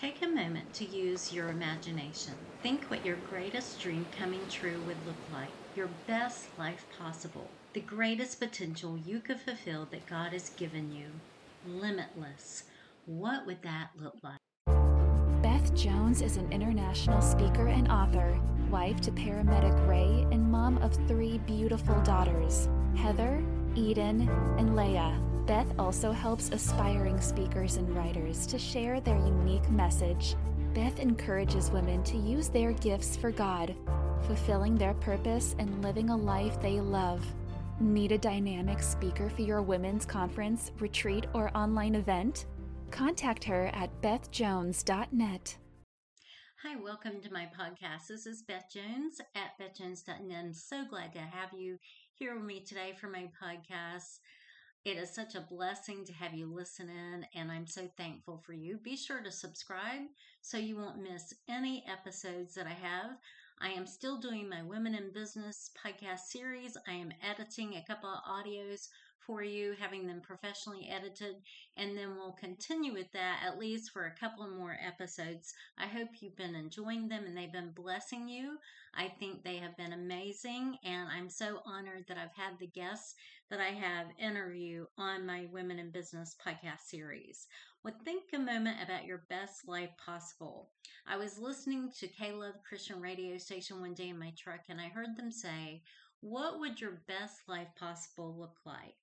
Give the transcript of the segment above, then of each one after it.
take a moment to use your imagination. Think what your greatest dream coming true would look like, your best life possible, the greatest potential you could fulfill that God has given you, limitless. What would that look like? Beth Jones is an international speaker and author, wife to paramedic Ray and mom of 3 beautiful daughters, Heather, Eden, and Leah. Beth also helps aspiring speakers and writers to share their unique message. Beth encourages women to use their gifts for God, fulfilling their purpose and living a life they love. Need a dynamic speaker for your women's conference, retreat, or online event? Contact her at bethjones.net. Hi, welcome to my podcast. This is Beth Jones at bethjones.net. I'm so glad to have you here with me today for my podcast. It is such a blessing to have you listen in, and I'm so thankful for you. Be sure to subscribe so you won't miss any episodes that I have. I am still doing my Women in Business podcast series. I am editing a couple of audios for you, having them professionally edited, and then we'll continue with that at least for a couple more episodes. I hope you've been enjoying them and they've been blessing you. I think they have been amazing, and I'm so honored that I've had the guests that I have interview on my Women in Business podcast series. Well, think a moment about your best life possible. I was listening to K-Love Christian radio station one day in my truck, and I heard them say, "What would your best life possible look like?"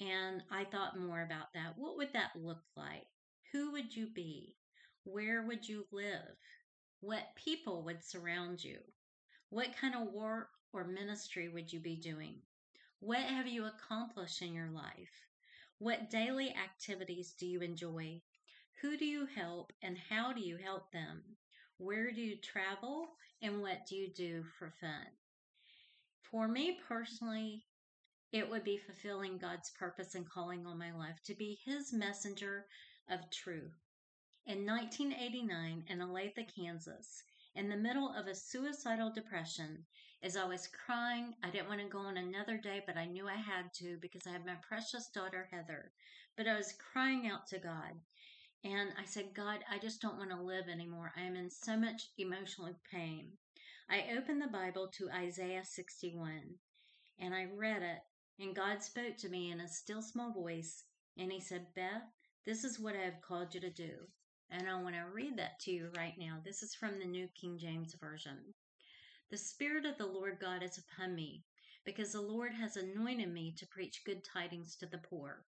And I thought more about that. What would that look like? Who would you be? Where would you live? What people would surround you? What kind of work or ministry would you be doing? What have you accomplished in your life? What daily activities do you enjoy? Who do you help and how do you help them? Where do you travel and what do you do for fun? For me personally, it would be fulfilling God's purpose and calling on my life to be His messenger of truth. In 1989, in Olathe, Kansas, in the middle of a suicidal depression, as I was crying, I didn't want to go on another day, but I knew I had to because I had my precious daughter, Heather. But I was crying out to God. And I said, "God, I just don't want to live anymore. I am in so much emotional pain." I opened the Bible to Isaiah 61, and I read it. And God spoke to me in a still small voice, and He said, "Beth, this is what I have called you to do." And I want to read that to you right now. This is from the New King James Version. "The Spirit of the Lord God is upon me, because the Lord has anointed me to preach good tidings to the poor.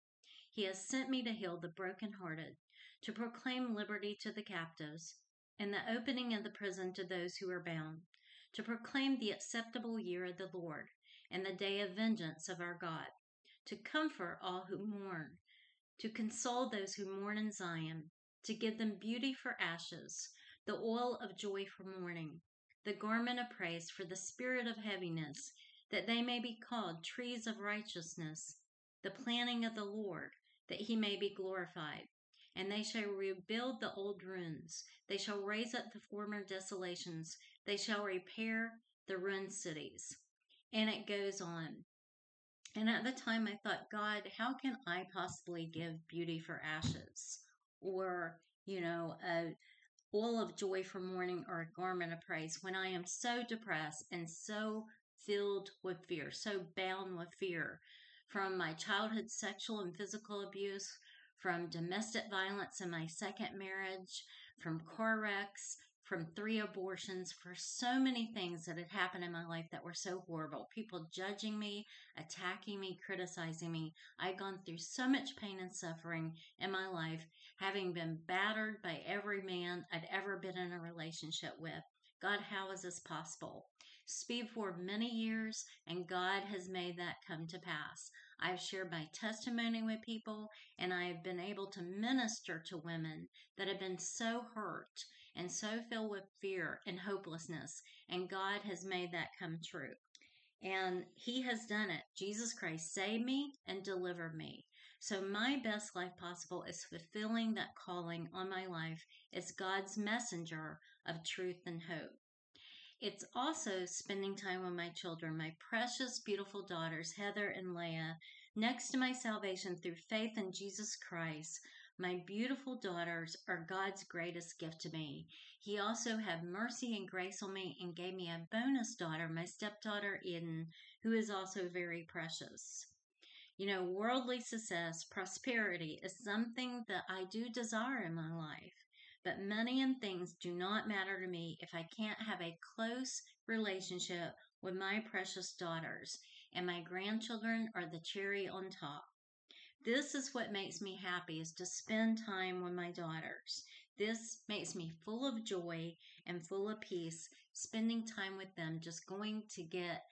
He has sent me to heal the brokenhearted, to proclaim liberty to the captives, and the opening of the prison to those who are bound, to proclaim the acceptable year of the Lord, and the day of vengeance of our God, to comfort all who mourn, to console those who mourn in Zion, to give them beauty for ashes, the oil of joy for mourning, the garment of praise for the spirit of heaviness, that they may be called trees of righteousness, the planting of the Lord, that He may be glorified. And they shall rebuild the old ruins, they shall raise up the former desolations, they shall repair the ruined cities." And it goes on. And at the time I thought, "God, how can I possibly give beauty for ashes, or, a oil of joy for mourning, or a garment of praise when I am so depressed and so filled with fear, so bound with fear from my childhood sexual and physical abuse, from domestic violence in my second marriage, from car wrecks, from 3 abortions, for so many things that had happened in my life that were so horrible. People judging me, attacking me, criticizing me. I'd gone through so much pain and suffering in my life, having been battered by every man I'd ever been in a relationship with. God, how is this possible?" Speed forward many years, and God has made that come to pass. I've shared my testimony with people, and I've been able to minister to women that have been so hurt and so filled with fear and hopelessness, and God has made that come true. And He has done it. Jesus Christ saved me and delivered me. So my best life possible is fulfilling that calling on my life as God's messenger of truth and hope. It's also spending time with my children, my precious, beautiful daughters, Heather and Leah, next to my salvation through faith in Jesus Christ, My beautiful daughters are God's greatest gift to me. He also had mercy and grace on me and gave me a bonus daughter, my stepdaughter Eden, who is also very precious. You know, worldly success, prosperity is something that I do desire in my life. But money and things do not matter to me if I can't have a close relationship with my precious daughters, and my grandchildren are the cherry on top. This is what makes me happy, is to spend time with my daughters. This makes me full of joy and full of peace, spending time with them, just going to get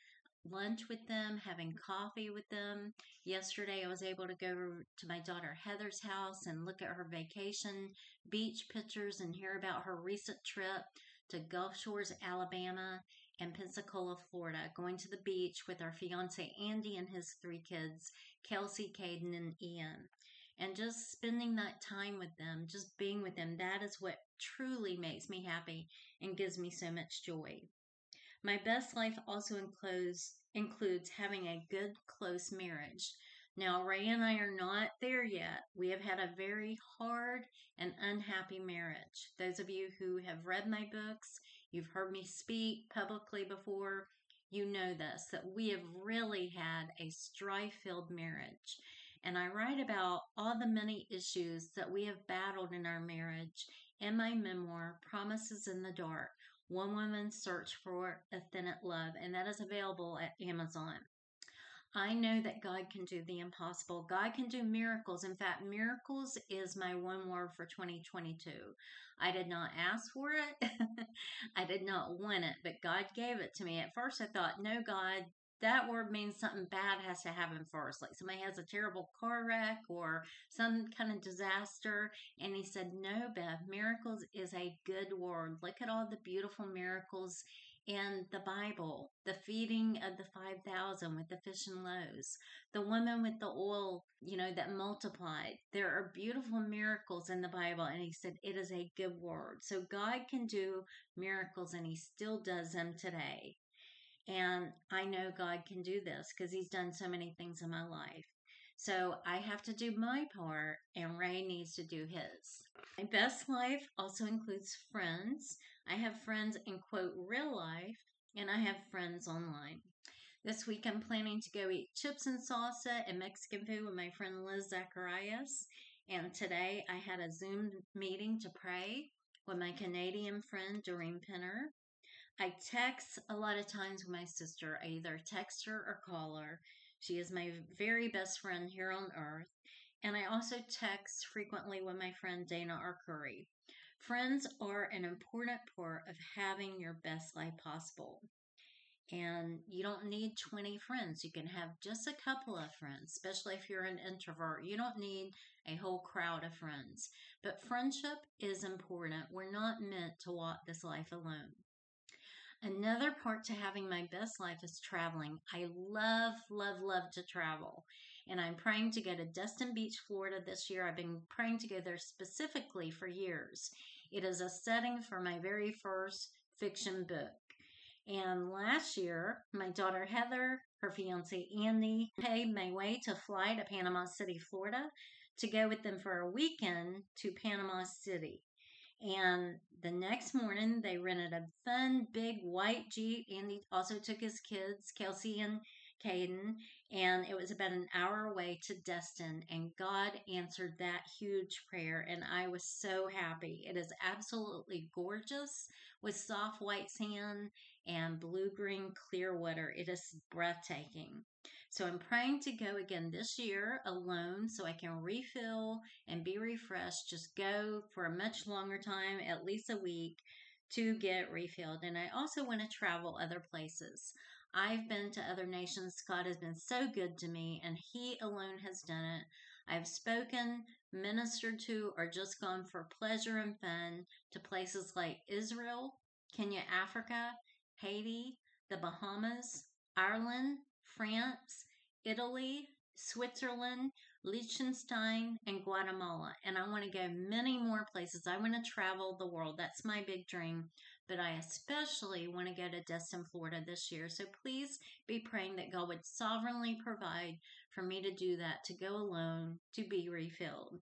lunch with them, having coffee with them. Yesterday, I was able to go to my daughter Heather's house and look at her vacation beach pictures and hear about her recent trip to Gulf Shores, Alabama, and Pensacola, Florida, going to the beach with our fiance Andy and his three kids, Kelsey, Caden, and Ian. And just spending that time with them, just being with them, that is what truly makes me happy and gives me so much joy. My best life also includes having a good, close marriage. Now, Ray and I are not there yet. We have had a very hard and unhappy marriage. Those of you who have read my books, you've heard me speak publicly before, you know this, that we have really had a strife-filled marriage. And I write about all the many issues that we have battled in our marriage in my memoir, Promises in the Dark, One Woman's Search for Authentic Love, and that is available at Amazon. I know that God can do the impossible. God can do miracles. In fact, miracles is my one word for 2022. I did not ask for it. I did not want it, but God gave it to me. At first, I thought, no, God, that word means something bad has to happen first. Like somebody has a terrible car wreck or some kind of disaster. And he said, no, Beth, miracles is a good word. Look at all the beautiful miracles in the Bible. The feeding of the 5,000 with the fish and loaves. The woman with the oil, you know, that multiplied. There are beautiful miracles in the Bible. And he said, it is a good word. So God can do miracles and he still does them today. And I know God can do this because he's done so many things in my life. So I have to do my part and Ray needs to do his. My best life also includes friends. I have friends in, quote, real life, and I have friends online. This week I'm planning to go eat chips and salsa and Mexican food with my friend Liz Zacharias. And today I had a Zoom meeting to pray with my Canadian friend Doreen Penner. I text a lot of times with my sister. I either text her or call her. She is my very best friend here on earth. And I also text frequently with my friend Dana Arcuri. Friends are an important part of having your best life possible. And you don't need 20 friends. You can have just a couple of friends, especially if you're an introvert. You don't need a whole crowd of friends. But friendship is important. We're not meant to walk this life alone. Another part to having my best life is traveling. I love, love, love to travel. And I'm praying to go to Destin Beach, Florida this year. I've been praying to go there specifically for years. It is a setting for my very first fiction book. And last year, my daughter Heather, her fiance Andy, paid my way to fly to Panama City, Florida, to go with them for a weekend to Panama City. And the next morning, they rented a fun, big white Jeep. Andy also took his kids, Kelsey and Caden, and it was about an hour away to Destin. And God answered that huge prayer, and I was so happy. It is absolutely gorgeous with soft white sand and blue-green clear water. It is breathtaking. So I'm praying to go again this year alone so I can refill and be refreshed. Just go for a much longer time, at least a week, to get refilled. And I also want to travel other places. I've been to other nations. God has been so good to me, and he alone has done it. I've spoken, ministered to, or just gone for pleasure and fun to places like Israel, Kenya, Africa, Haiti, the Bahamas, Ireland, France, Italy, Switzerland, Liechtenstein, and Guatemala. And I want to go many more places. I want to travel the world. That's my big dream. But I especially want to go to Destin, Florida this year. So please be praying that God would sovereignly provide for me to do that, to go alone, to be refilled.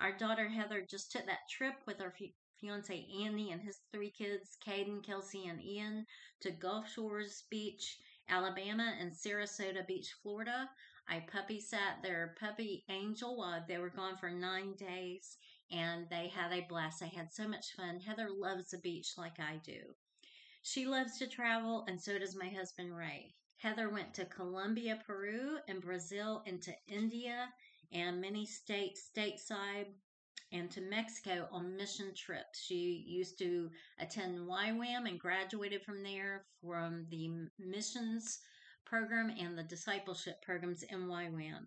Our daughter Heather just took that trip with her fiance Andy and his three kids, Caden, Kelsey, and Ian, to Gulf Shores Beach, Alabama, and Sarasota Beach, Florida. I puppy sat their puppy Angel while they were gone for 9 days, and they had a blast. They had so much fun. Heather loves the beach like I do. She loves to travel, and so does my husband, Ray. Heather went to Colombia, Peru, and Brazil, and to India, and many states stateside, and to Mexico on mission trips. She used to attend YWAM and graduated from there from the missions program and the discipleship programs in YWAM.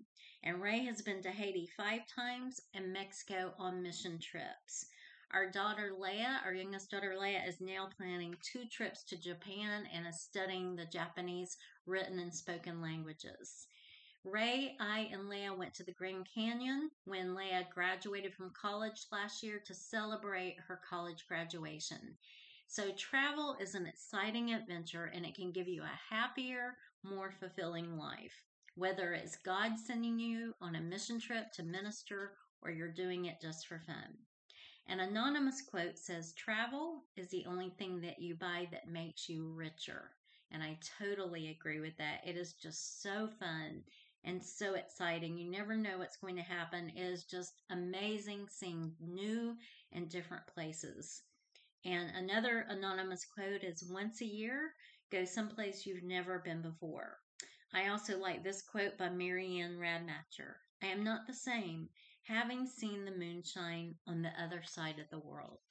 And Ray has been to Haiti 5 times and Mexico on mission trips. Our daughter Leah, our youngest daughter Leah, is now planning 2 trips to Japan and is studying the Japanese written and spoken languages. Ray, I, and Leah went to the Grand Canyon when Leah graduated from college last year to celebrate her college graduation. So travel is an exciting adventure, and it can give you a happier, more fulfilling life, whether it's God sending you on a mission trip to minister or you're doing it just for fun. An anonymous quote says, "Travel is the only thing that you buy that makes you richer." And I totally agree with that. It is just so fun and so exciting. You never know what's going to happen. It is just amazing seeing new and different places. And another anonymous quote is, "Once a year, go someplace you've never been before." I also like this quote by Marianne Radmacher. "I am not the same, having seen the moonshine on the other side of the world."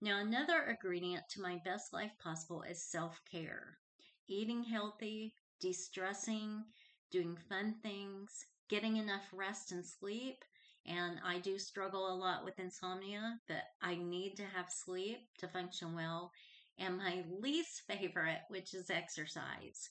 Now, another ingredient to my best life possible is self-care. Eating healthy, de-stressing, doing fun things, getting enough rest and sleep. And I do struggle a lot with insomnia, but I need to have sleep to function well. And my least favorite, which is exercise.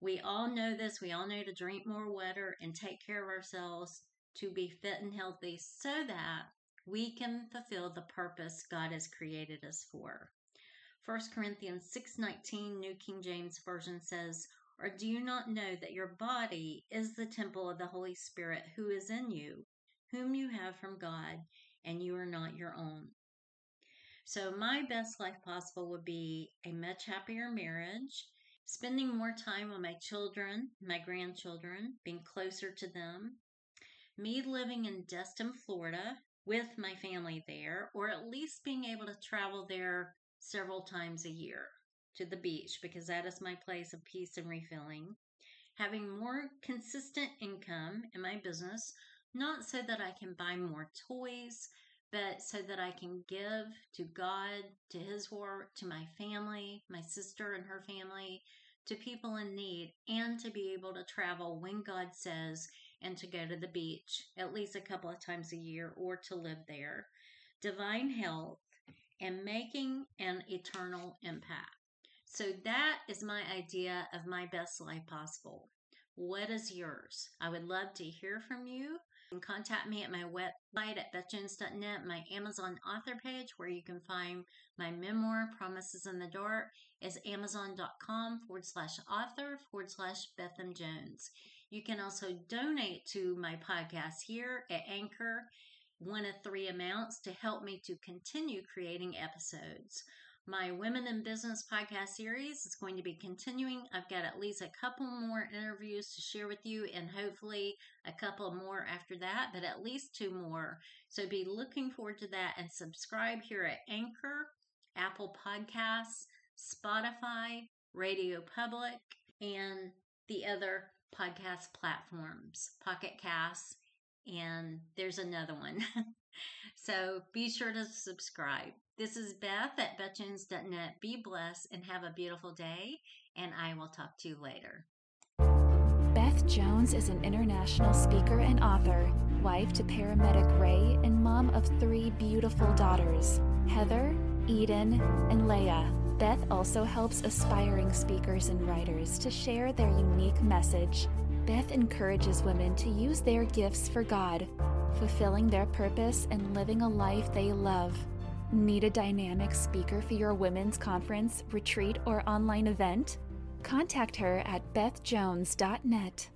We all know this. We all know to drink more water and take care of ourselves to be fit and healthy so that we can fulfill the purpose God has created us for. 1 Corinthians 6:19, New King James Version says, "Or do you not know that your body is the temple of the Holy Spirit who is in you, whom you have from God, and you are not your own?" So my best life possible would be a much happier marriage, spending more time with my children, my grandchildren, being closer to them, me living in Destin, Florida, with my family there, or at least being able to travel there several times a year to the beach, because that is my place of peace and refilling. Having more consistent income in my business, not so that I can buy more toys, but so that I can give to God, to His work, to my family, my sister and her family, to people in need, and to be able to travel when God says, and to go to the beach at least a couple of times a year, or to live there. Divine health, and making an eternal impact. So that is my idea of my best life possible. What is yours? I would love to hear from you. You can contact me at my website at bethjones.net, my Amazon author page where you can find my memoir, Promises in the Dark, is amazon.com/author/Betham Jones. You can also donate to my podcast here at Anchor, 1 of 3 amounts, to help me to continue creating episodes. My Women in Business podcast series is going to be continuing. I've got at least a couple more interviews to share with you, and hopefully a couple more after that, but at least 2 more. So be looking forward to that, and subscribe here at Anchor, Apple Podcasts, Spotify, Radio Public, and the other podcast platforms, Pocket Casts, and there's another one. So be sure to subscribe. This is Beth at bethjones.net. Be blessed and have a beautiful day, and I will talk to you later. Beth Jones is an international speaker and author, wife to paramedic Ray, and mom of 3 beautiful daughters, Heather, Eden, and Leah. Beth also helps aspiring speakers and writers to share their unique message. Beth encourages women to use their gifts for God, fulfilling their purpose and living a life they love. Need a dynamic speaker for your women's conference, retreat, or online event? Contact her at bethjones.net.